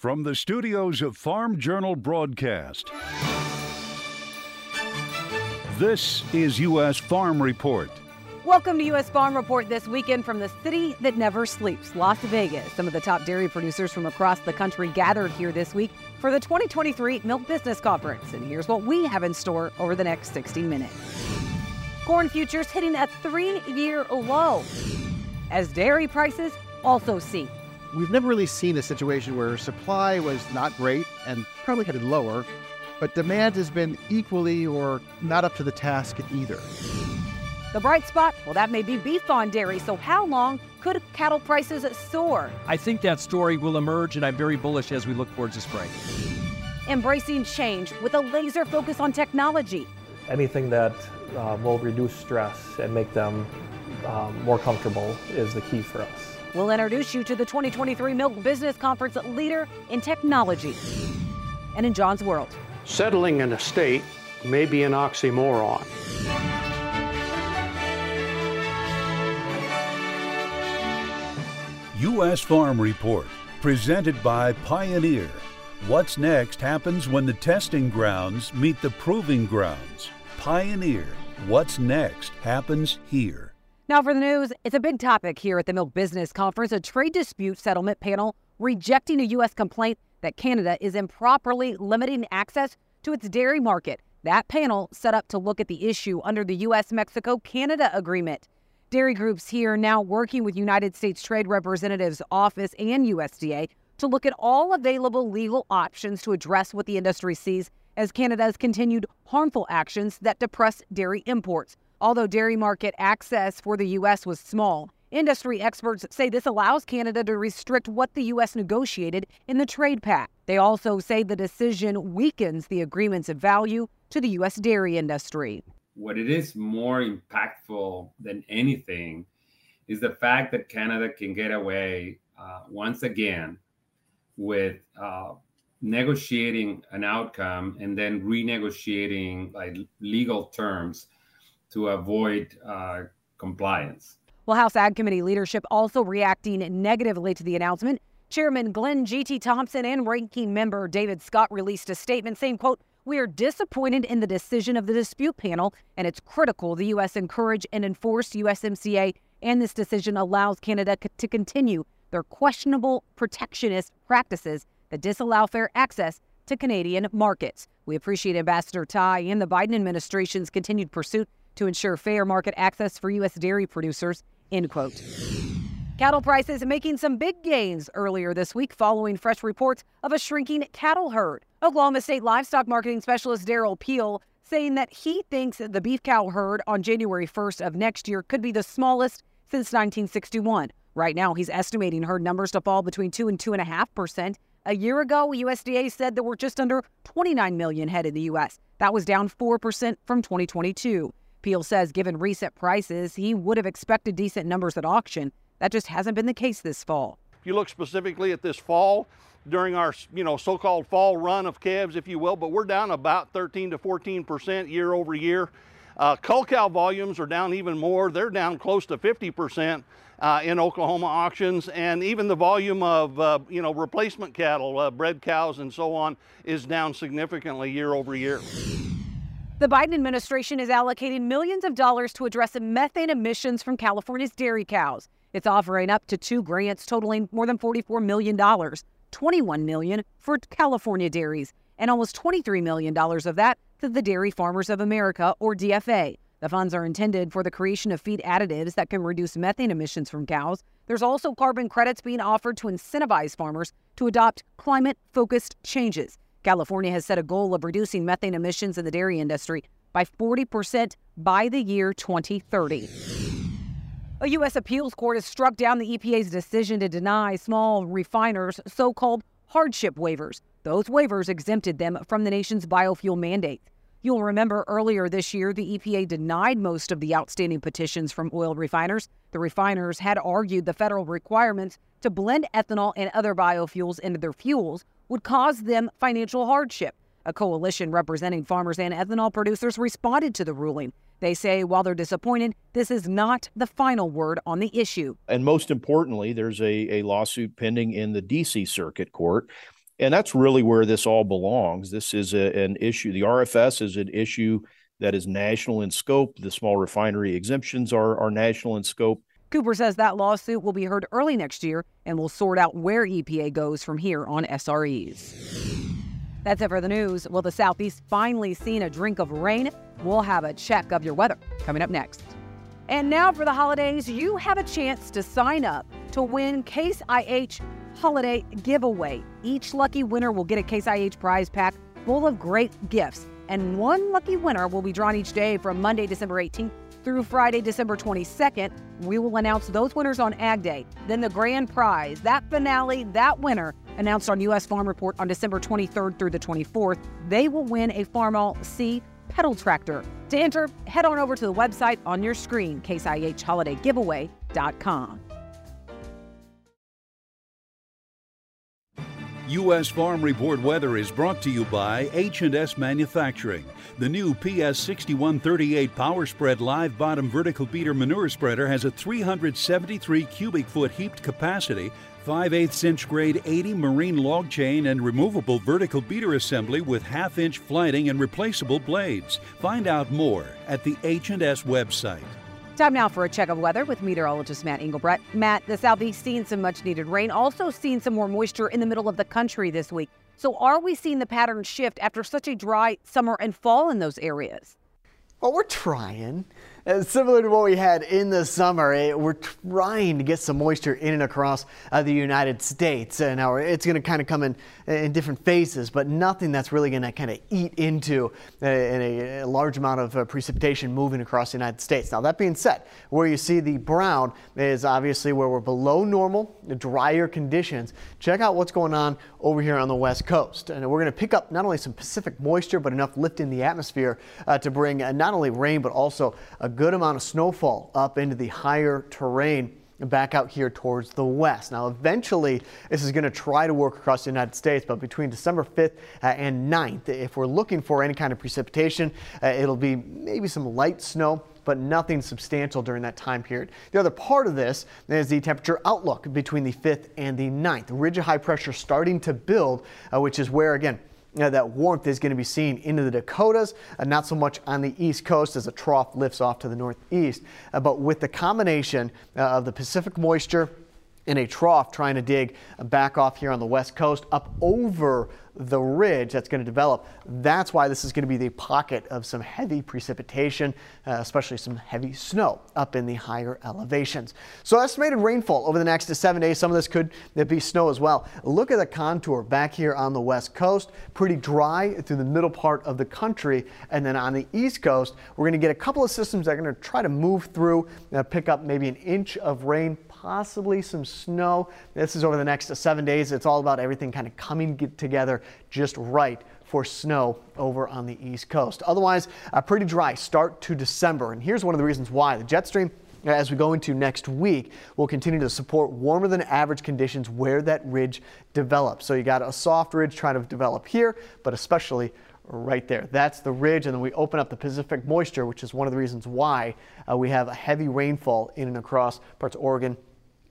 From the studios of Farm Journal Broadcast, this is U.S. Farm Report. Welcome to U.S. Farm Report this weekend from the city that never sleeps, Las Vegas. Some of the top dairy producers from across the country gathered here this week for the 2023 Milk Business Conference. And here's what we have in store over the next 60 minutes. Corn futures hitting a three-year low as dairy prices also sink. We've never really seen a situation where supply was not great and probably headed lower, but demand has been equally or not up to the task either. The bright spot? Well, that may be beef on dairy, so how long could cattle prices soar? I think that story will emerge, and I'm very bullish as we look towards the spring. Embracing change with a laser focus on technology. Anything that will reduce stress and make them more comfortable is the key for us. We'll introduce you to the 2023 Milk Business Conference leader in technology. And in John's world, settling an estate may be an oxymoron. U.S. Farm Report, presented by Pioneer. What's next happens when the testing grounds meet the proving grounds. Pioneer, what's next happens here. Now for the news, it's a big topic here at the Milk Business Conference, a trade dispute settlement panel rejecting a U.S. complaint that Canada is improperly limiting access to its dairy market. That panel set up to look at the issue under the U.S.-Mexico-Canada agreement. Dairy groups here now working with United States Trade Representative's Office and USDA to look at all available legal options to address what the industry sees as Canada's continued harmful actions that depress dairy imports. Although dairy market access for the U.S. was small, industry experts say this allows Canada to restrict what the U.S. negotiated in the trade pact. They also say the decision weakens the agreements of value to the U.S. dairy industry. What it is more impactful than anything is the fact that Canada can get away once again with negotiating an outcome and then renegotiating by legal terms to avoid compliance. Well, House Ag Committee leadership also reacting negatively to the announcement. Chairman Glenn G.T. Thompson and Ranking Member David Scott released a statement saying, quote, "We are disappointed in the decision of the dispute panel, and it's critical the U.S. encourage and enforce USMCA, and this decision allows Canada to continue their questionable protectionist practices that disallow fair access to Canadian markets. We appreciate Ambassador Tai and the Biden administration's continued pursuit to ensure fair market access for U.S. dairy producers," end quote. Cattle prices making some big gains earlier this week following fresh reports of a shrinking cattle herd. Oklahoma State livestock marketing specialist Darrell Peel saying that he thinks that the beef cow herd on January 1st of next year could be the smallest since 1961. Right now, he's estimating herd numbers to fall between 2 and 2.5%. A year ago, USDA said there were just under 29 million head in the U.S. That was down 4% from 2022. Peel says given recent prices, he would have expected decent numbers at auction. That just hasn't been the case this fall. If you look specifically at this fall, during our so-called fall run of calves, if you will, but we're down about 13 to 14% year over year. Cull cow volumes are down even more. They're down close to 50% in Oklahoma auctions, and even the volume of replacement cattle, bred cows and so on, is down significantly year over year. The Biden administration is allocating millions of dollars to address methane emissions from California's dairy cows. It's offering up to 2 grants totaling more than $44 million, $21 million for California dairies, and almost $23 million of that to the Dairy Farmers of America, or DFA. The funds are intended for the creation of feed additives that can reduce methane emissions from cows. There's also carbon credits being offered to incentivize farmers to adopt climate-focused changes. California has set a goal of reducing methane emissions in the dairy industry by 40% by the year 2030. A U.S. appeals court has struck down the EPA's decision to deny small refiners so-called hardship waivers. Those waivers exempted them from the nation's biofuel mandate. You'll remember earlier this year, the EPA denied most of the outstanding petitions from oil refiners. The refiners had argued the federal requirements to blend ethanol and other biofuels into their fuels would cause them financial hardship. A coalition representing farmers and ethanol producers responded to the ruling. They say while they're disappointed, this is not the final word on the issue. And most importantly, there's a lawsuit pending in the D.C. Circuit Court. And that's really where this all belongs. This is an issue. The RFS is an issue that is national in scope. The small refinery exemptions are national in scope. Cooper says that lawsuit will be heard early next year and will sort out where EPA goes from here on SREs. That's it for the news. Will the Southeast finally seen a drink of rain? We'll have a check of your weather coming up next. And now for the holidays, you have a chance to sign up to win Case IH Holiday Giveaway. Each lucky winner will get a Case IH prize pack full of great gifts. And one lucky winner will be drawn each day from Monday, December 18th through Friday, December 22nd. We will announce those winners on Ag Day. Then the grand prize, that finale, that winner, announced on U.S. Farm Report on December 23rd through the 24th. They will win a Farmall C pedal tractor. To enter, head on over to the website on your screen, caseihholidaygiveaway.com. U.S. Farm Report weather is brought to you by H&S Manufacturing. The new PS6138 Power Spread Live Bottom Vertical Beater Manure Spreader has a 373 cubic foot heaped capacity, 5/8 inch grade 80 marine log chain, and removable vertical beater assembly with 1/2 inch flighting and replaceable blades. Find out more at the H&S website. Time now for a check of weather with meteorologist Matt Engelbrecht. Matt, the Southeast seen some much needed rain, also seen some more moisture in the middle of the country this week. So are we seeing the pattern shift after such a dry summer and fall in those areas? Well, we're trying. Similar to what we had in the summer, we're trying to get some moisture in and across the United States. Now it's going to kind of come in different phases, but nothing that's really going to kind of eat into a large amount of precipitation moving across the United States. Now that being said, where you see the brown is obviously where we're below normal, drier conditions. Check out what's going on over here on the West Coast. And we're going to pick up not only some Pacific moisture, but enough lift in the atmosphere to bring not only rain, but also a good amount of snowfall up into the higher terrain and back out here towards the west. Now eventually this is going to try to work across the United States, but between December 5th and 9th, if we're looking for any kind of precipitation, it'll be maybe some light snow, but nothing substantial during that time period. The other part of this is the temperature outlook between the 5th and the 9th. Ridge of high pressure starting to build, which is where again that warmth is going to be seen into the Dakotas, not so much on the East Coast as a trough lifts off to the northeast. But with the combination of the Pacific moisture and a trough trying to dig back off here on the West Coast up over the ridge that's going to develop, that's why this is going to be the pocket of some heavy precipitation, especially some heavy snow up in the higher elevations. So estimated rainfall over the next 7 days. Some of this could be snow as well. Look at the contour back here on the West Coast, pretty dry through the middle part of the country. And then on the East Coast, we're going to get a couple of systems that are going to try to move through, pick up maybe an inch of rain, possibly some snow. This is over the next 7 days. It's all about everything kind of coming together just right for snow over on the East Coast. Otherwise, a pretty dry start to December. And here's one of the reasons why. The jet stream, as we go into next week, will continue to support warmer than average conditions where that ridge develops. So you got a soft ridge trying to develop here, but especially right there. That's the ridge. And then we open up the Pacific moisture, which is one of the reasons why we have a heavy rainfall in and across parts of Oregon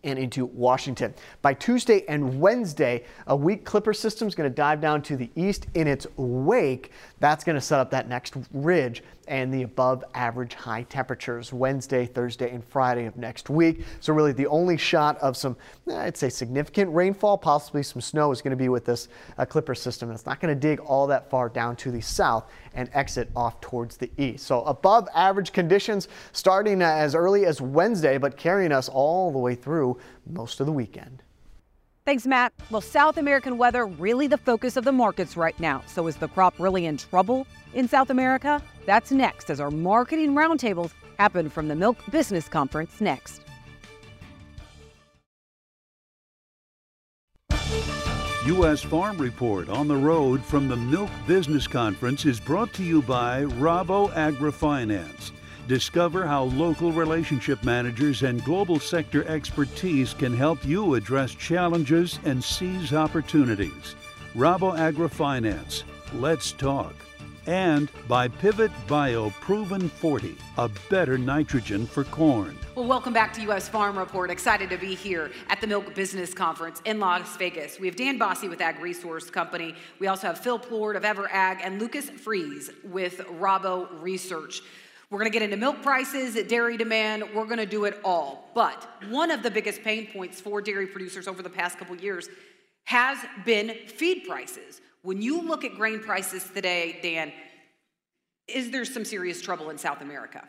and into Washington. By Tuesday and Wednesday, a weak clipper system is going to dive down to the east in its wake. That's going to set up that next ridge and the above average high temperatures Wednesday, Thursday, and Friday of next week. So really the only shot of some, I'd say, significant rainfall, possibly some snow, is going to be with this clipper system. It's not going to dig all that far down to the south and exit off towards the east. So above average conditions starting as early as Wednesday, but carrying us all the way through most of the weekend. Thanks, Matt. Well, South American weather really the focus of the markets right now. So is the crop really in trouble in South America? That's next, as our marketing roundtables happen from the Milk Business Conference next. U.S. Farm Report on the road from the Milk Business Conference is brought to you by Rabo AgriFinance. Discover how local relationship managers and global sector expertise can help you address challenges and seize opportunities. Rabo AgriFinance, let's talk. And by Pivot Bio Proven 40, a better nitrogen for corn. Well, welcome back to U.S. Farm Report. Excited to be here at the Milk Business Conference in Las Vegas. We have Dan Bossi with Ag Resource Company. We also have Phil Plourd of EverAg and Lucas Fries with Rabo Research. We're going to get into milk prices, dairy demand. We're going to do it all. But one of the biggest pain points for dairy producers over the past couple years has been feed prices. When you look at grain prices today, Dan, is there some serious trouble in South America?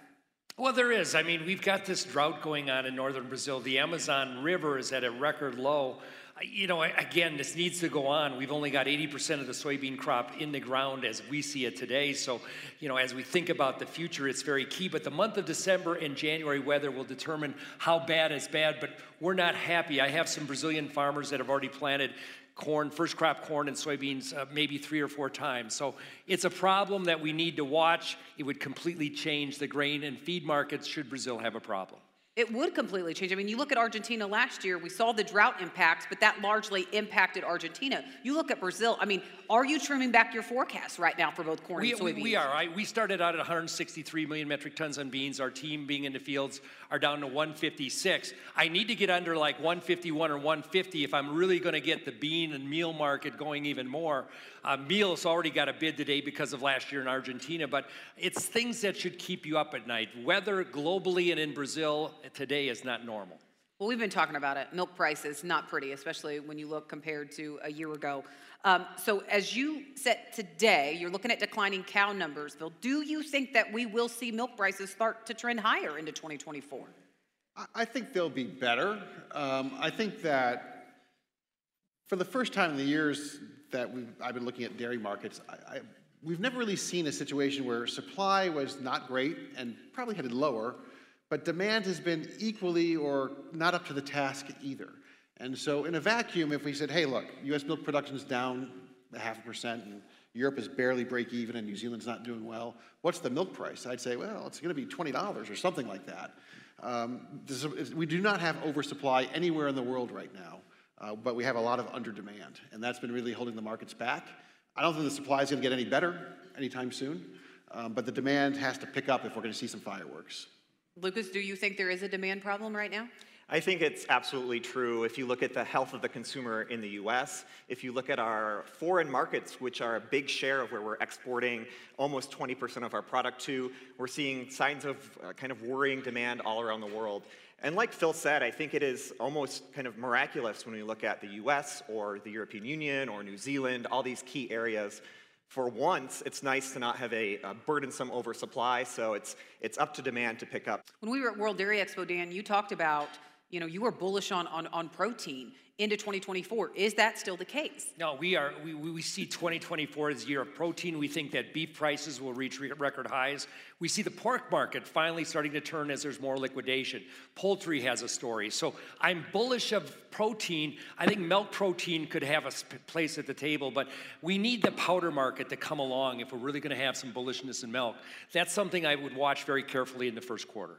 Well, there is. I mean, we've got this drought going on in northern Brazil. The Amazon River is at a record low. You know, again, this needs to go on. We've only got 80% of the soybean crop in the ground as we see it today. So, you know, as we think about the future, it's very key. But the month of December and January weather will determine how bad is bad. But we're not happy. I have some Brazilian farmers that have already planted corn, first crop corn and soybeans maybe 3 or 4 times. So it's a problem that we need to watch. It would completely change the grain and feed markets should Brazil have a problem. It would completely change. I mean, you look at Argentina last year, we saw the drought impacts, but that largely impacted Argentina. You look at Brazil, I mean, are you trimming back your forecast right now for both corn and soybeans? We are. We started out at 163 million metric tons on beans. Our team being in the fields are down to 156. I need to get under like 151 or 150 if I'm really going to get the bean and meal market going even more. Meal's already got a bid today because of last year in Argentina, but it's things that should keep you up at night. Weather globally and in Brazil today is not normal. Well, we've been talking about it. Milk prices, not pretty, especially when you look compared to a year ago. So as you said today, you're looking at declining cow numbers. Phil, do you think that we will see milk prices start to trend higher into 2024? I think they'll be better. I think that for the first time in the years that I've been looking at dairy markets, we've never really seen a situation where supply was not great and probably headed lower, but demand has been equally or not up to the task either. And so in a vacuum, if we said, hey, look, US milk production is down 0.5% and Europe is barely break even and New Zealand's not doing well, what's the milk price? I'd say, well, it's gonna be $20 or something like that. We do not have oversupply anywhere in the world right now, but we have a lot of under demand, and that's been really holding the markets back. I don't think the supply is gonna get any better anytime soon, but the demand has to pick up if we're gonna see some fireworks. Lucas, do you think there is a demand problem right now? I think it's absolutely true. If you look at the health of the consumer in the US, if you look at our foreign markets, which are a big share of where we're exporting almost 20% of our product to, we're seeing signs of kind of worrying demand all around the world. And like Phil said, I think it is almost kind of miraculous when we look at the US or the European Union or New Zealand, all these key areas. For once, it's nice to not have a burdensome oversupply, so it's up to demand to pick up. When we were at World Dairy Expo, Dan, you talked about, you know, you were bullish on protein into 2024. Is that still the case? No, we see 2024 as a year of protein. We think that beef prices will reach record highs. We see the pork market finally starting to turn as there's more liquidation. Poultry has a story. So I'm bullish of protein. I think milk protein could have a place at the table, but we need the powder market to come along if we're really gonna have some bullishness in milk. That's something I would watch very carefully in the first quarter.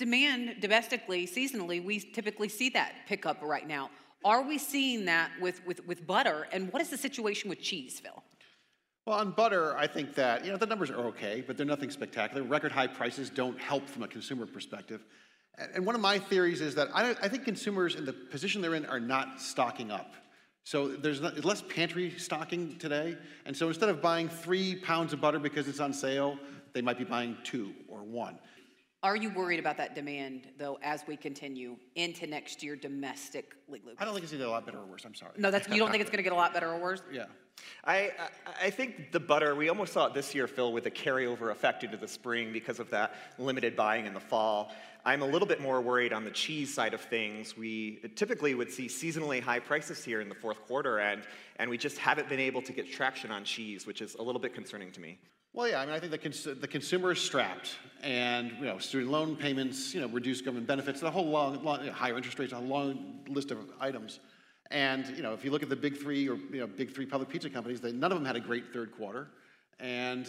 Demand domestically, seasonally, we typically see that pick up right now. Are we seeing that with butter? And what is the situation with cheese, Phil? Well, on butter, I think that, you know, the numbers are okay, but they're nothing spectacular. Record high prices don't help from a consumer perspective. And one of my theories is that I think consumers in the position they're in are not stocking up. So there's less pantry stocking today. And so instead of buying 3 pounds of butter because it's on sale, they might be buying 2 or 1. Are you worried about that demand, though, as we continue into next year domestically, Lucas? I don't think it's going to get a lot better or worse. I'm sorry. No, that's, you don't think it's going to get a lot better or worse? Yeah. I think the butter, we almost saw it this year, Phil, with the carryover effect into the spring because of that limited buying in the fall. I'm a little bit more worried on the cheese side of things. We typically would see seasonally high prices here in the fourth quarter, and we just haven't been able to get traction on cheese, which is a little bit concerning to me. Well, yeah, I mean, I think the consumer is strapped, and, you know, student loan payments, you know, reduced government benefits, the whole long higher interest rates, a long list of items. And, you know, if you look at the big three, or, you know, big three public pizza companies, none of them had a great third quarter. And,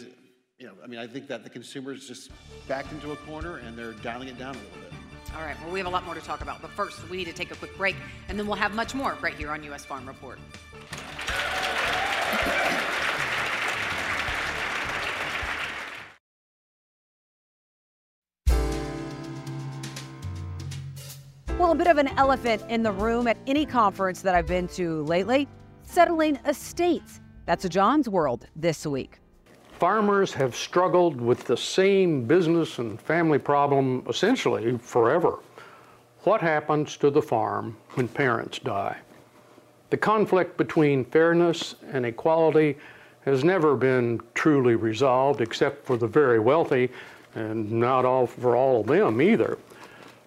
you know, I mean, I think that the consumer is just backed into a corner, and they're dialing it down a little bit. All right, well, we have a lot more to talk about, but first, we need to take a quick break, and then we'll have much more right here on U.S. Farm Report. little bit of an elephant in the room at any conference that I've been to lately, settling estates. That's John's world this week. Farmers have struggled with the same business and family problem essentially forever. What happens to the farm when parents die? The conflict between fairness and equality has never been truly resolved, except for the very wealthy, and not all for all of them either.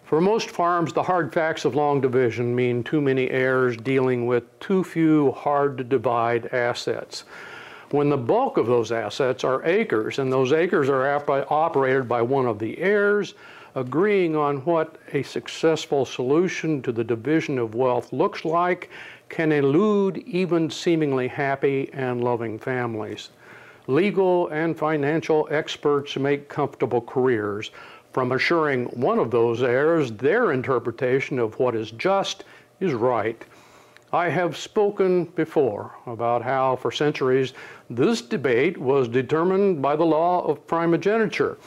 For most farms, the hard facts of long division mean too many heirs dealing with too few hard-to-divide assets. When the bulk of those assets are acres, and those acres are operated by one of the heirs, agreeing on what a successful solution to the division of wealth looks like can elude even seemingly happy and loving families. Legal and financial experts make comfortable careers from assuring one of those heirs their interpretation of what is just is right. I have spoken before about how, for centuries, this debate was determined by the law of primogeniture.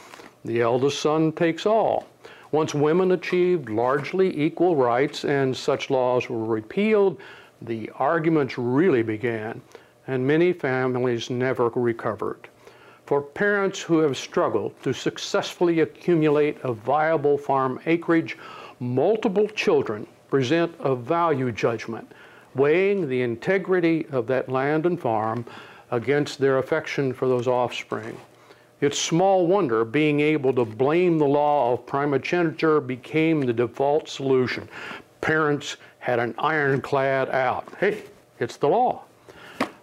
The eldest son takes all. Once women achieved largely equal rights and such laws were repealed, the arguments really began, and many families never recovered. For parents who have struggled to successfully accumulate a viable farm acreage, multiple children present a value judgment, weighing the integrity of that land and farm against their affection for those offspring. It's small wonder being able to blame the law of primogeniture became the default solution. Parents had an ironclad out. Hey, it's the law.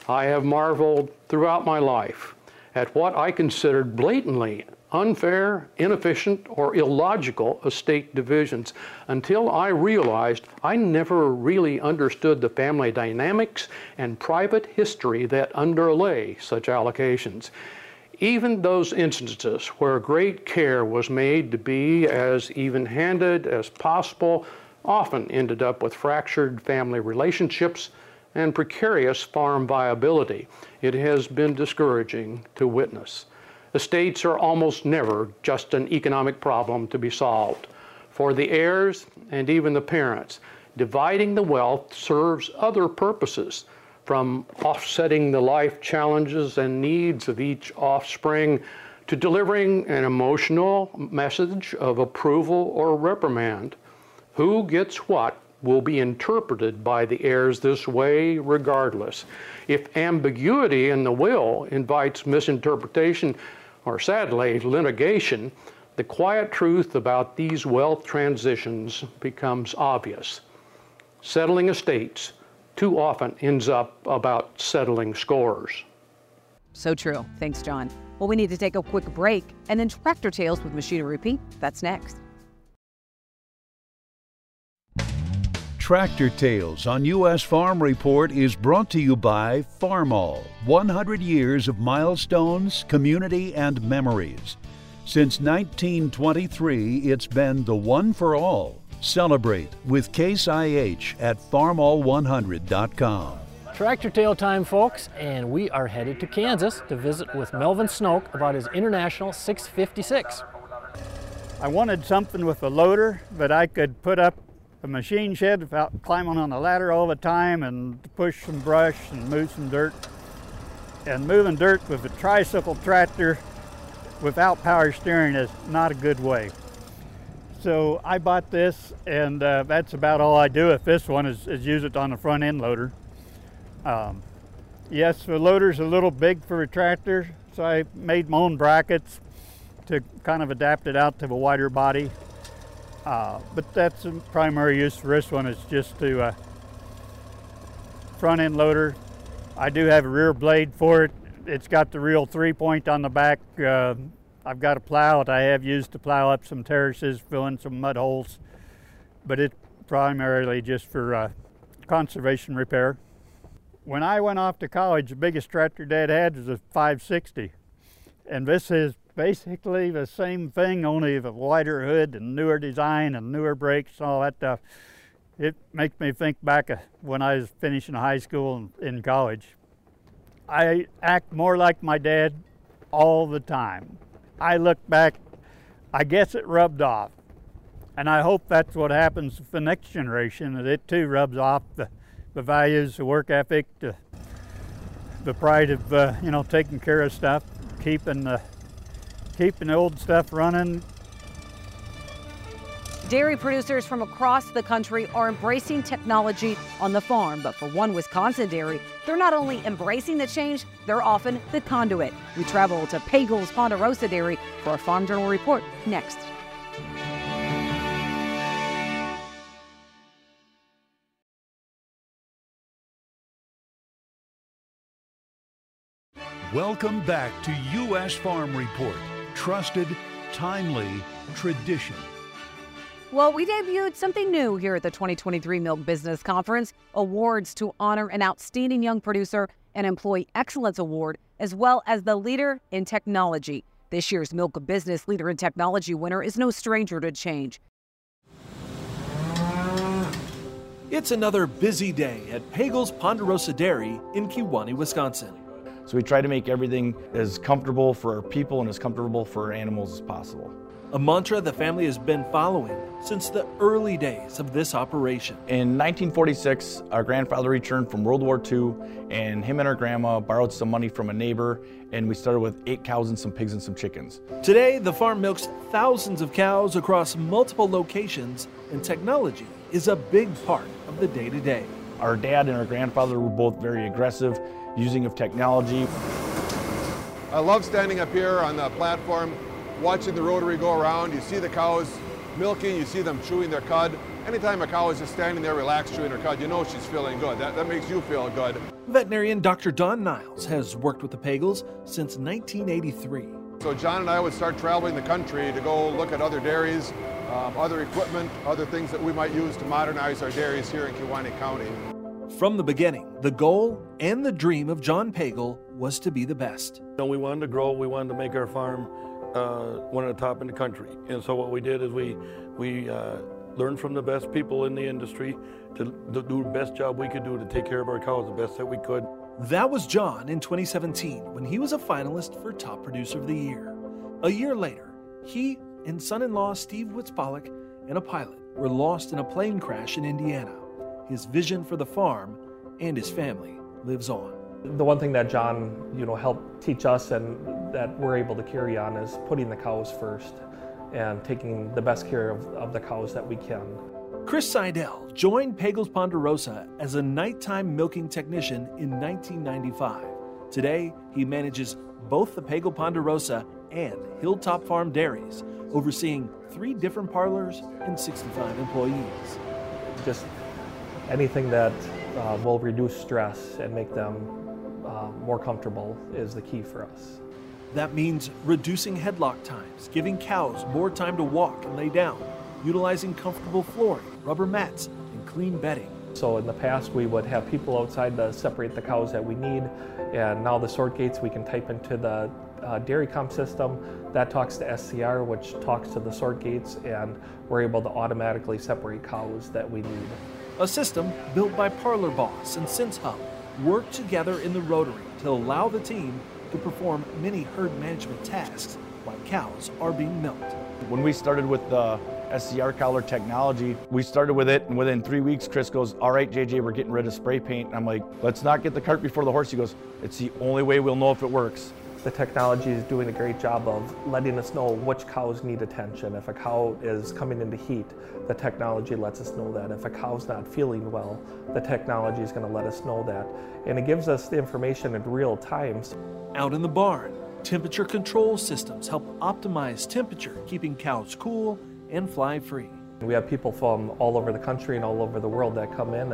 I have marveled throughout my life at what I considered blatantly unfair, inefficient, or illogical estate divisions until I realized I never really understood the family dynamics and private history that underlay such allocations. Even those instances where great care was made to be as even-handed as possible often ended up with fractured family relationships and precarious farm viability. It has been discouraging to witness. Estates are almost never just an economic problem to be solved. For the heirs and even the parents, dividing the wealth serves other purposes, from offsetting the life challenges and needs of each offspring to delivering an emotional message of approval or reprimand. Who gets what will be interpreted by the heirs this way regardless. If ambiguity in the will invites misinterpretation or, sadly, litigation, the quiet truth about these wealth transitions becomes obvious. Settling estates too often ends up about settling scores. So true. Thanks, John. Well, we need to take a quick break, and then Tractor Tales with Mashita Rupi. That's next. Tractor Tales on U.S. Farm Report is brought to you by Farmall, 100 years of milestones, community, and memories. Since 1923, it's been the one for all. Celebrate with Case IH at farmall100.com. Tractor Tale time, folks, and we are headed to Kansas to visit with Melvin Snoke about his International 656. I wanted something with a loader that I could put up a machine shed without climbing on a ladder all the time and push some brush and move some dirt. And moving dirt with a tricycle tractor without power steering is not a good way. So I bought this, and that's about all I do with this one is use it on the front end loader. Yes, the loader's a little big for a tractor, so I made my own brackets to kind of adapt it out to the wider body. But that's the primary use for this one, is just to front-end loader. I do have a rear blade for it. It's got the real three-point on the back. I've got a plow that I have used to plow up some terraces, fill in some mud holes, but it's primarily just for conservation repair. When I went off to college, the biggest tractor Dad had was a 560, and this is basically the same thing, only with a wider hood and newer design and newer brakes and all that stuff. It makes me think back of when I was finishing high school and in college. I act more like my dad all the time. I look back, I guess it rubbed off. And I hope that's what happens for the next generation, that it too rubs off the values, the work ethic, the pride of taking care of stuff, keeping the old stuff running. Dairy producers from across the country are embracing technology on the farm, but for one Wisconsin dairy, they're not only embracing the change, they're often the conduit. We travel to Pagel's Ponderosa Dairy for a Farm Journal Report next. Welcome back to U.S. Farm Report. Trusted, timely, tradition. Well, we debuted something new here at the 2023 Milk Business Conference. Awards to honor an outstanding young producer and Employee Excellence Award, as well as the Leader in Technology. This year's Milk Business Leader in Technology winner is no stranger to change. It's another busy day at Pagel's Ponderosa Dairy in Kewaunee, Wisconsin. So we try to make everything as comfortable for our people and as comfortable for our animals as possible. A mantra the family has been following since the early days of this operation. In 1946, our grandfather returned from World War II, and him and our grandma borrowed some money from a neighbor, and we started with 8 cows and some pigs and some chickens. Today, the farm milks thousands of cows across multiple locations, and technology is a big part of the day-to-day. Our dad and our grandfather were both very aggressive using of technology. I love standing up here on the platform, watching the rotary go around. You see the cows milking, you see them chewing their cud. Anytime a cow is just standing there relaxed chewing her cud, you know she's feeling good. That makes you feel good. Veterinarian Dr. Don Niles has worked with the Pagels since 1983. So John and I would start traveling the country to go look at other dairies, other equipment, other things that we might use to modernize our dairies here in Kewaunee County. From the beginning, the goal and the dream of John Pagel was to be the best. We wanted to grow, we wanted to make our farm one of the top in the country. And so what we did is we learned from the best people in the industry to do the best job we could do to take care of our cows the best that we could. That was John in 2017 when he was a finalist for Top Producer of the Year. A year later, he and son-in-law Steve Witzpolik and a pilot were lost in a plane crash in Indiana. His vision for the farm and his family lives on. The one thing that John, helped teach us and that we're able to carry on is putting the cows first and taking the best care of the cows that we can. Chris Seidel joined Pagel's Ponderosa as a nighttime milking technician in 1995. Today, he manages both the Pagel Ponderosa and Hilltop Farm Dairies, overseeing 3 different parlors and 65 employees. Just anything that will reduce stress and make them more comfortable is the key for us. That means reducing headlock times, giving cows more time to walk and lay down, utilizing comfortable flooring, rubber mats, and clean bedding. So in the past, we would have people outside to separate the cows that we need, and now the sort gates we can type into the dairy comp system. That talks to SCR, which talks to the sort gates, and we're able to automatically separate cows that we need. A system built by Parlor Boss and SenseHub worked together in the rotary to allow the team to perform many herd management tasks while cows are being milked. When we started with the SCR collar technology, we started with it, and within 3 weeks, Chris goes, "All right, JJ, we're getting rid of spray paint." And I'm like, "Let's not get the cart before the horse." He goes, "It's the only way we'll know if it works." The technology is doing a great job of letting us know which cows need attention. If a cow is coming into heat, the technology lets us know that. If a cow's not feeling well, the technology is going to let us know that. And it gives us the information in real time. Out in the barn, temperature control systems help optimize temperature, keeping cows cool and fly-free. We have people from all over the country and all over the world that come in,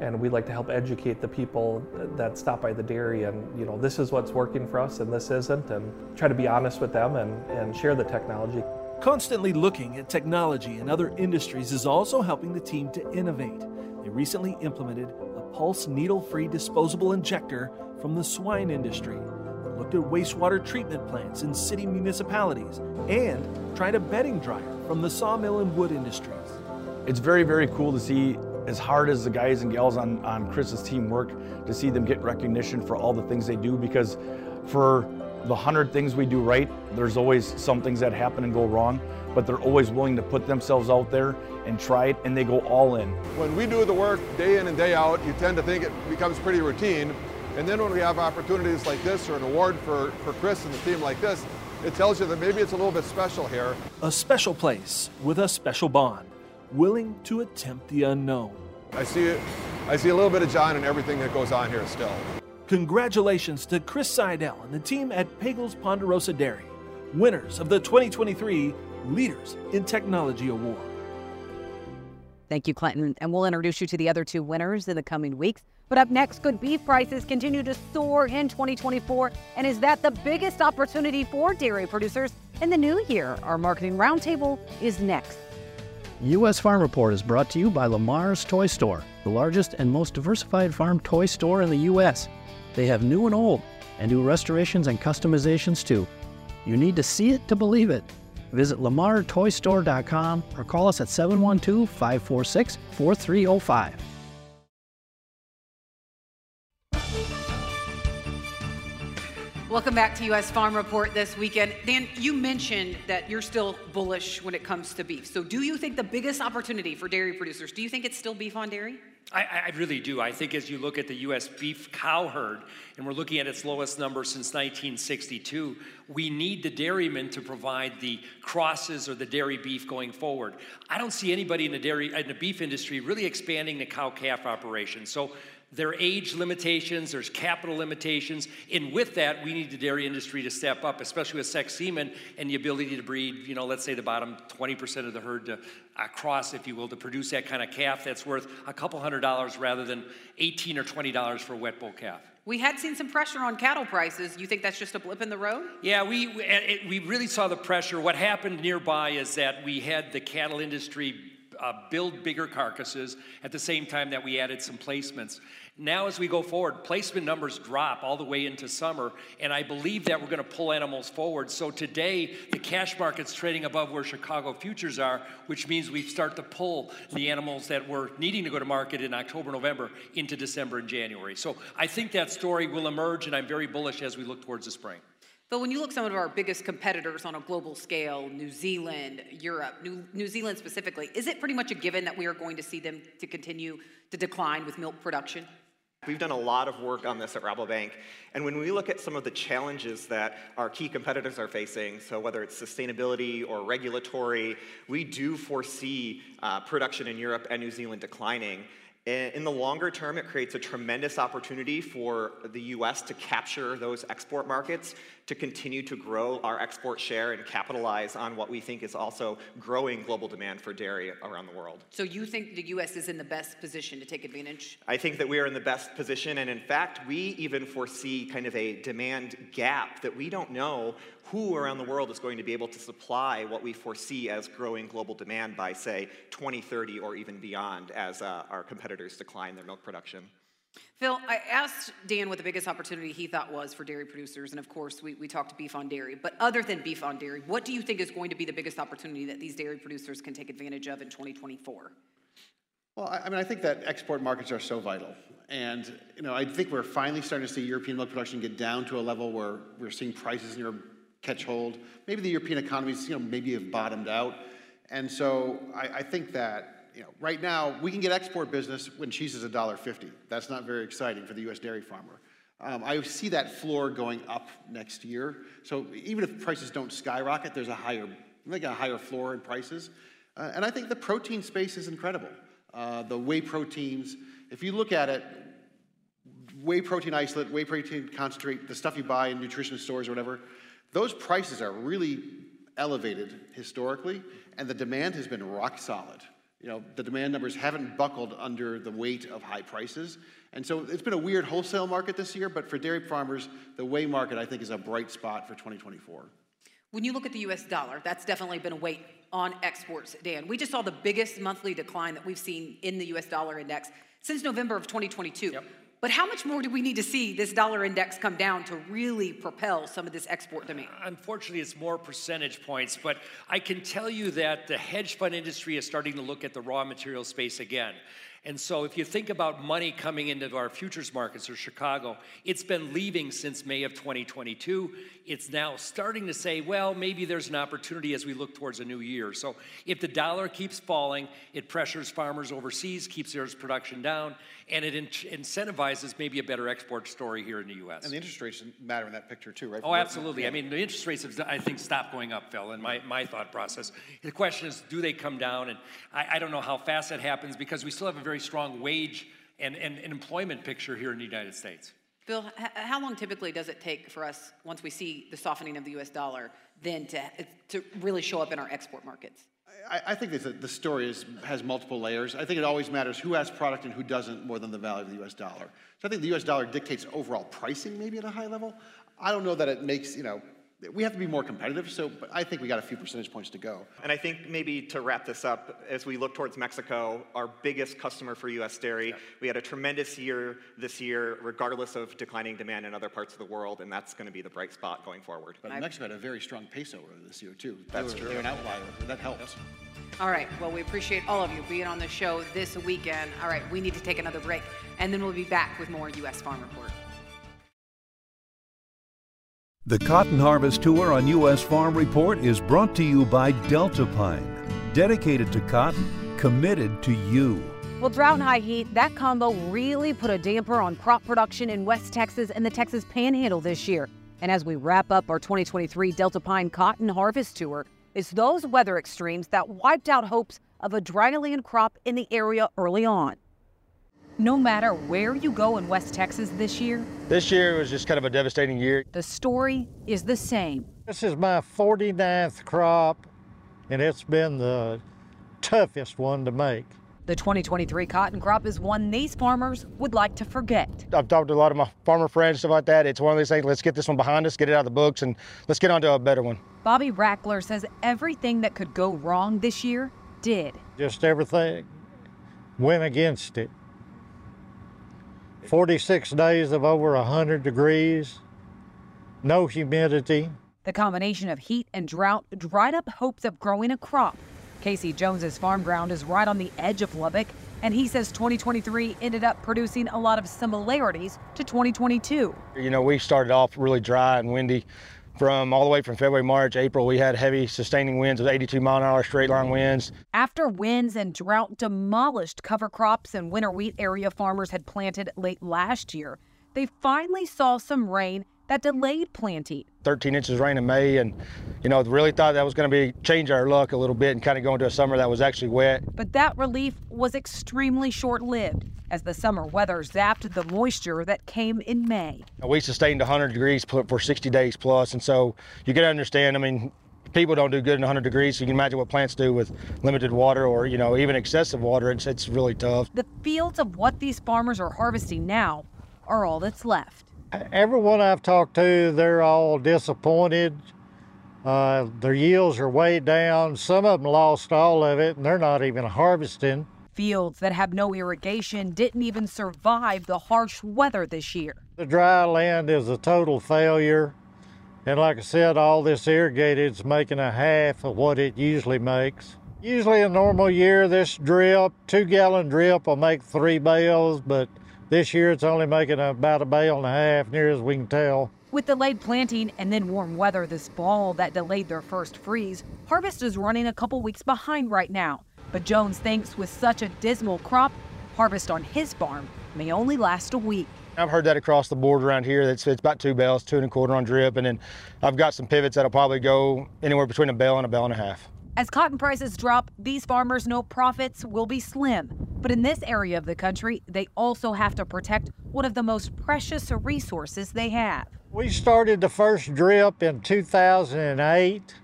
and we like to help educate the people that stop by the dairy and, this is what's working for us and this isn't, and try to be honest with them and share the technology. Constantly looking at technology and other industries is also helping the team to innovate. They recently implemented a pulse needle-free disposable injector from the swine industry, that looked at wastewater treatment plants in city municipalities, and tried a bedding dryer from the sawmill and wood industries. It's very, very cool to see, as hard as the guys and gals on Chris's team work, to see them get recognition for all the things they do, because for the 100 things we do right, there's always some things that happen and go wrong, but they're always willing to put themselves out there and try it, and they go all in. When we do the work day in and day out, you tend to think it becomes pretty routine, and then when we have opportunities like this or an award for Chris and the team like this, it tells you that maybe it's a little bit special here. A special place with a special bond, willing to attempt the unknown. I see a little bit of John in everything that goes on here still. Congratulations to Chris Seidel and the team at Pagel's Ponderosa Dairy, winners of the 2023 Leaders in Technology Award. Thank you, Clinton. And we'll introduce you to the other two winners in the coming weeks. But up next, could beef prices continue to soar in 2024? And is that the biggest opportunity for dairy producers in the new year? Our Marketing Roundtable is next. U.S. Farm Report is brought to you by Lamar's Toy Store, the largest and most diversified farm toy store in the U.S. They have new and old, and do restorations and customizations too. You need to see it to believe it. Visit lamartoystore.com or call us at 712-546-4305. Welcome back to U.S. Farm Report this weekend. Dan, you mentioned that you're still bullish when it comes to beef. So do you think the biggest opportunity for dairy producers, do you think it's still beef on dairy? I really do. I think as you look at the U.S. beef cow herd, and we're looking at its lowest number since 1962, we need the dairymen to provide the crosses or the dairy beef going forward. I don't see anybody in the beef industry really expanding the cow-calf operation. So there are age limitations, there's capital limitations, and with that, we need the dairy industry to step up, especially with sex semen and the ability to breed, let's say the bottom 20% of the herd to cross, if you will, to produce that kind of calf that's worth a couple $100 rather than $18 or $20 for a wet bull calf. We had seen some pressure on cattle prices. You think that's just a blip in the road? Yeah, we really saw the pressure. What happened nearby is that we had the cattle industry build bigger carcasses at the same time that we added some placements. Now as we go forward, placement numbers drop all the way into summer, and I believe that we're going to pull animals forward. So today, the cash market's trading above where Chicago futures are, which means we start to pull the animals that were needing to go to market in October, November into December and January. So I think that story will emerge, and I'm very bullish as we look towards the spring. But when you look at some of our biggest competitors on a global scale, New Zealand, Europe, New Zealand specifically, is it pretty much a given that we are going to see them to continue to decline with milk production? We've done a lot of work on this at Rabobank, and when we look at some of the challenges that our key competitors are facing, so whether it's sustainability or regulatory, we do foresee production in Europe and New Zealand declining. In the longer term, it creates a tremendous opportunity for the U.S. to capture those export markets, to continue to grow our export share and capitalize on what we think is also growing global demand for dairy around the world. So you think the U.S. is in the best position to take advantage? I think that we are in the best position, and in fact, we even foresee kind of a demand gap that we don't know who around the world is going to be able to supply what we foresee as growing global demand by, say, 2030 or even beyond as our competitors decline their milk production. Phil, I asked Dan what the biggest opportunity he thought was for dairy producers, and of course we talked beef on dairy, but other than beef on dairy, what do you think is going to be the biggest opportunity that these dairy producers can take advantage of in 2024? Well, I think that export markets are so vital. And, I think we're finally starting to see European milk production get down to a level where we're seeing prices in Europe catch hold. Maybe the European economies, maybe have bottomed out. And so I think that, right now we can get export business when cheese is $1.50. That's not very exciting for the U.S. dairy farmer. I see that floor going up next year. So even if prices don't skyrocket, there's a higher floor in prices. And I think the protein space is incredible. The whey proteins, if you look at it, whey protein isolate, whey protein concentrate, the stuff you buy in nutrition stores or whatever, those prices are really elevated historically, and the demand has been rock solid. The demand numbers haven't buckled under the weight of high prices. And so it's been a weird wholesale market this year, but for dairy farmers, the whey market, I think, is a bright spot for 2024. When you look at the U.S. dollar, that's definitely been a weight on exports, Dan. We just saw the biggest monthly decline that we've seen in the U.S. dollar index since November of 2022. Yep. But how much more do we need to see this dollar index come down to really propel some of this export demand? Unfortunately, it's more percentage points, but I can tell you that the hedge fund industry is starting to look at the raw material space again. And so if you think about money coming into our futures markets or Chicago, it's been leaving since May of 2022. It's now starting to say, well, maybe there's an opportunity as we look towards a new year. So if the dollar keeps falling, it pressures farmers overseas, keeps their production down, and it incentivizes maybe a better export story here in the U.S. And the interest rates matter in that picture too, right? Oh, absolutely. Yeah. I mean, the interest rates have, I think, stopped going up, Phil, in my thought process. The question is, do they come down? And I don't know how fast that happens because we still have a very strong wage and employment picture here in the United States. Phil, how long typically does it take for us, once we see the softening of the U.S. dollar, then to really show up in our export markets? I think that the story has multiple layers. I think it always matters who has product and who doesn't more than the value of the U.S. dollar. So I think the U.S. dollar dictates overall pricing maybe at a high level. I don't know that it makes, you know, we have to be more competitive, so but I think we got a few percentage points to go. And I think maybe to wrap this up, as we look towards Mexico, our biggest customer for U.S. dairy, yeah. We had a tremendous year this year, regardless of declining demand in other parts of the world, and that's going to be the bright spot going forward. But Mexico had a very strong peso this year, too. That's true. They're an outlier. That helps. All right. Well, we appreciate all of you being on the show this weekend. All right. We need to take another break, and then we'll be back with more U.S. Farm Report. The Cotton Harvest Tour on U.S. Farm Report is brought to you by Delta Pine, dedicated to cotton, committed to you. Well, drought and high heat, that combo really put a damper on crop production in West Texas and the Texas Panhandle this year. And as we wrap up our 2023 Delta Pine Cotton Harvest Tour, it's those weather extremes that wiped out hopes of a dryland crop in the area early on. No matter where you go in West Texas this year was just kind of a devastating year. The story is the same. This is my 49th crop, and it's been the toughest one to make. The 2023 cotton crop is one these farmers would like to forget. I've talked to a lot of my farmer friends, stuff like that. It's one of these things, let's get this one behind us, get it out of the books, and let's get on to a better one. Bobby Rackler says everything that could go wrong this year did. Just everything went against it. 46 days of over 100 degrees, no humidity. The combination of heat and drought dried up hopes of growing a crop. Casey Jones's farm ground is right on the edge of Lubbock, and he says 2023 ended up producing a lot of similarities to 2022. You know, we started off really dry and windy from all the way from February, March, April. We had heavy sustaining winds with 82-mile-an-hour straight-line winds. After winds and drought demolished cover crops and winter wheat area farmers had planted late last year, they finally saw some rain that delayed planting. 13 inches rain in May, and you know, really thought that was going to be change our luck a little bit and kind of go into a summer that was actually wet. But that relief was extremely short-lived as the summer weather zapped the moisture that came in May. We sustained 100 degrees for 60 days plus, and so you can understand, I mean, people don't do good in 100 degrees, so you can imagine what plants do with limited water or, you know, even excessive water. It's really tough. The fields of what these farmers are harvesting now are all that's left. Everyone I've talked to, they're all disappointed. Their yields are way down. Some of them lost all of it, and they're not even harvesting. Fields that have no irrigation didn't even survive the harsh weather this year. The dry land is a total failure. And like I said, all this irrigated is making a half of what it usually makes. Usually a normal year, this drip, 2-gallon drip will make 3 bales, but this year it's only making about a bale and a half, near as we can tell. With delayed planting and then warm weather this fall that delayed their first freeze, harvest is running a couple weeks behind right now. But Jones thinks with such a dismal crop, harvest on his farm may only last a week. I've heard that across the board around here. It's about 2 bales, 2 1/4 on drip, and then I've got some pivots that'll probably go anywhere between a bale and a bale and a half. As cotton prices drop, these farmers know profits will be slim. But in this area of the country, they also have to protect one of the most precious resources they have. We started the first drip in 2008.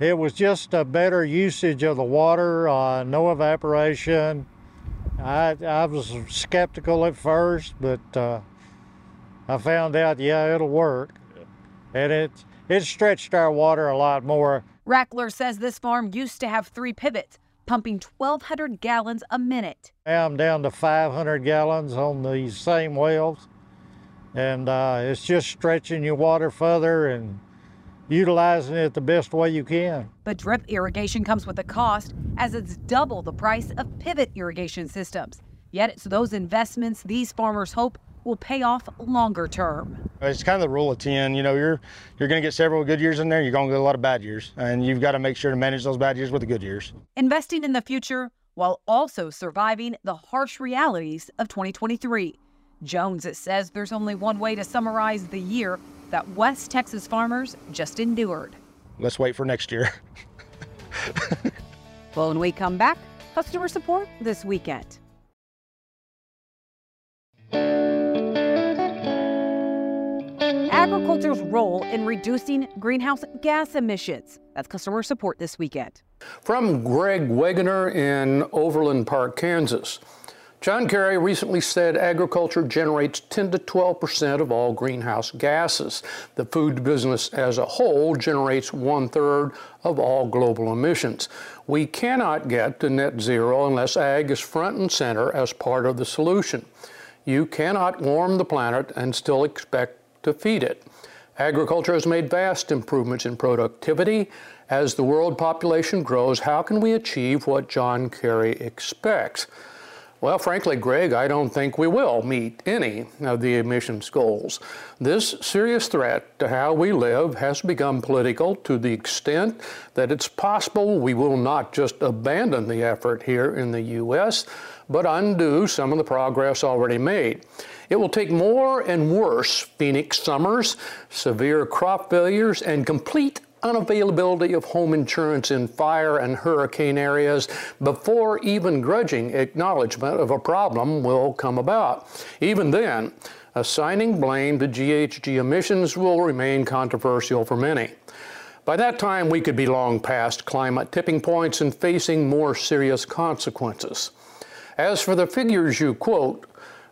It was just a better usage of the water, no evaporation. I was skeptical at first, but I found out, yeah, it'll work. And it stretched our water a lot more. Rackler says this farm used to have 3 pivots, pumping 1,200 gallons a minute. Now I'm down to 500 gallons on these same wells, and it's just stretching your water further and utilizing it the best way you can. But drip irrigation comes with a cost, as it's double the price of pivot irrigation systems. Yet it's those investments these farmers hope will pay off longer term. It's kind of the rule of 10. You know, you're going to get several good years in there. You're going to get a lot of bad years, and you've got to make sure to manage those bad years with the good years. Investing in the future while also surviving the harsh realities of 2023. Jones says there's only one way to summarize the year that West Texas farmers just endured. Let's wait for next year. Well, when we come back, customer support this weekend. Agriculture's role in reducing greenhouse gas emissions. That's customer support this weekend. From Greg Wegener in Overland Park, Kansas. John Kerry recently said agriculture generates 10% to 12% of all greenhouse gases. The food business as a whole generates 1/3 of all global emissions. We cannot get to net zero unless ag is front and center as part of the solution. You cannot warm the planet and still expect to feed it. Agriculture has made vast improvements in productivity. As the world population grows, how can we achieve what John Kerry expects? Well, frankly, Greg, I don't think we will meet any of the emissions goals. This serious threat to how we live has become political to the extent that it's possible we will not just abandon the effort here in the U.S., but undo some of the progress already made. It will take more and worse Phoenix summers, severe crop failures, and complete unavailability of home insurance in fire and hurricane areas before even grudging acknowledgement of a problem will come about. Even then, assigning blame to GHG emissions will remain controversial for many. By that time, we could be long past climate tipping points and facing more serious consequences. As for the figures you quote,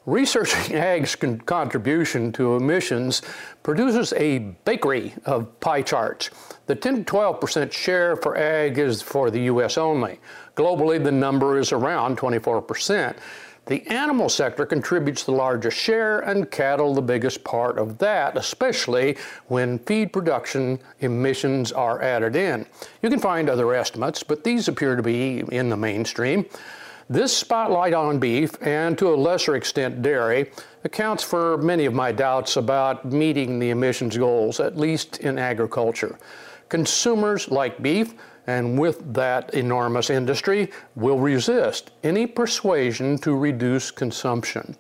researching ag's contribution to emissions produces a bakery of pie charts. The 10 to 12% share for ag is for the U.S. only. Globally, the number is around 24%. The animal sector contributes the largest share, and cattle the biggest part of that, especially when feed production emissions are added in. You can find other estimates, but these appear to be in the mainstream. This spotlight on beef, and to a lesser extent dairy, accounts for many of my doubts about meeting the emissions goals, at least in agriculture. Consumers like beef, and with that enormous industry, will resist any persuasion to reduce consumption.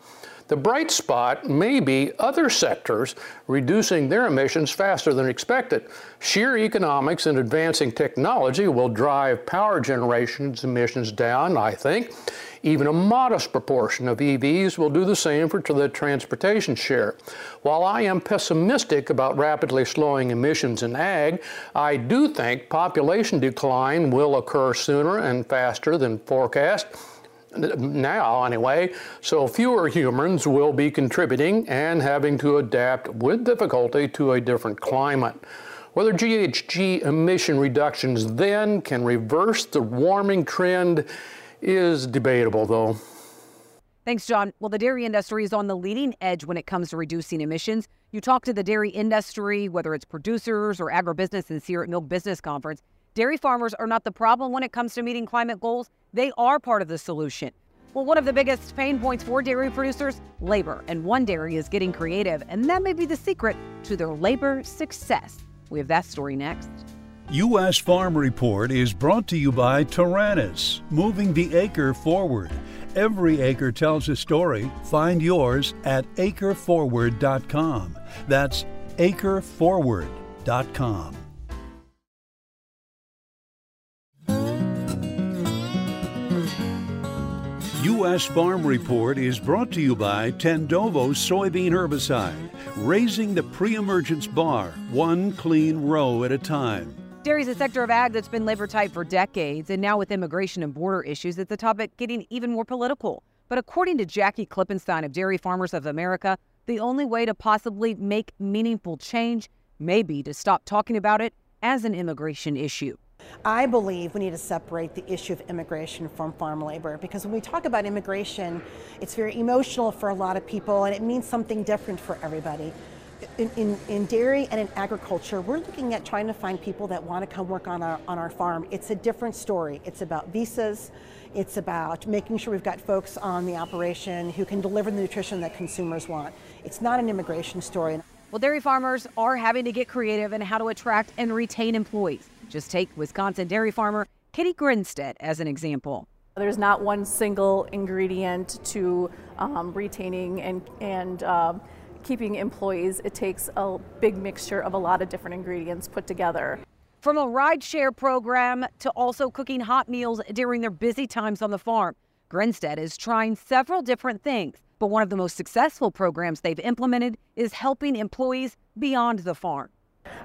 The bright spot may be other sectors reducing their emissions faster than expected. Sheer economics and advancing technology will drive power generation's emissions down, I think. Even a modest proportion of EVs will do the same for the transportation share. While I am pessimistic about rapidly slowing emissions in ag, I do think population decline will occur sooner and faster than forecast. Now, anyway, so fewer humans will be contributing and having to adapt with difficulty to a different climate. Whether GHG emission reductions then can reverse the warming trend is debatable, though. Thanks, John. Well, the dairy industry is on the leading edge when it comes to reducing emissions. You talk to the dairy industry, whether it's producers or agribusinesses here at Milk Business Conference. Dairy farmers are not the problem when it comes to meeting climate goals. They are part of the solution. Well, one of the biggest pain points for dairy producers, labor. And one dairy is getting creative, and that may be the secret to their labor success. We have that story next. U.S. Farm Report is brought to you by Taranis, moving the acre forward. Every acre tells a story. Find yours at acreforward.com. That's acreforward.com. U.S. Farm Report is brought to you by Tandovo Soybean Herbicide, raising the pre-emergence bar one clean row at a time. Dairy is a sector of ag that's been labor tight for decades, and now with immigration and border issues, it's a topic getting even more political. But according to Jackie Klippenstein of Dairy Farmers of America, the only way to possibly make meaningful change may be to stop talking about it as an immigration issue. I believe we need to separate the issue of immigration from farm labor, because when we talk about immigration, it's very emotional for a lot of people and it means something different for everybody. in dairy and in agriculture, we're looking at trying to find people that want to come work on our farm. It's a different story. It's about visas. It's about making sure we've got folks on the operation who can deliver the nutrition that consumers want. It's not an immigration story. Well, dairy farmers are having to get creative in how to attract and retain employees. Just take Wisconsin dairy farmer Katie Grinstead as an example. There's not one single ingredient to retaining and keeping employees. It takes a big mixture of a lot of different ingredients put together. From a rideshare program to also cooking hot meals during their busy times on the farm, Grinstead is trying several different things, but one of the most successful programs they've implemented is helping employees beyond the farm.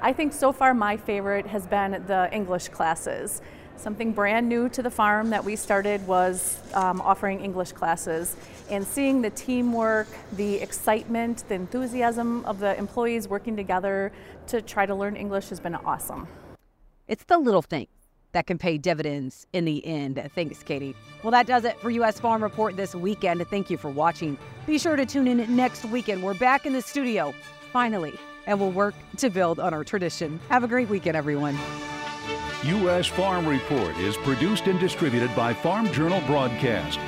I think so far my favorite has been the English classes. Something brand new to the farm that we started was offering English classes, and seeing the teamwork, the excitement, the enthusiasm of the employees working together to try to learn English has been awesome. It's the little things that can pay dividends in the end. Thanks, Katie. Well, that does it for U.S. Farm Report this weekend. Thank you for watching. Be sure to tune in next weekend. We're back in the studio, finally, and we'll work to build on our tradition. Have a great weekend, everyone. U.S. Farm Report is produced and distributed by Farm Journal Broadcast.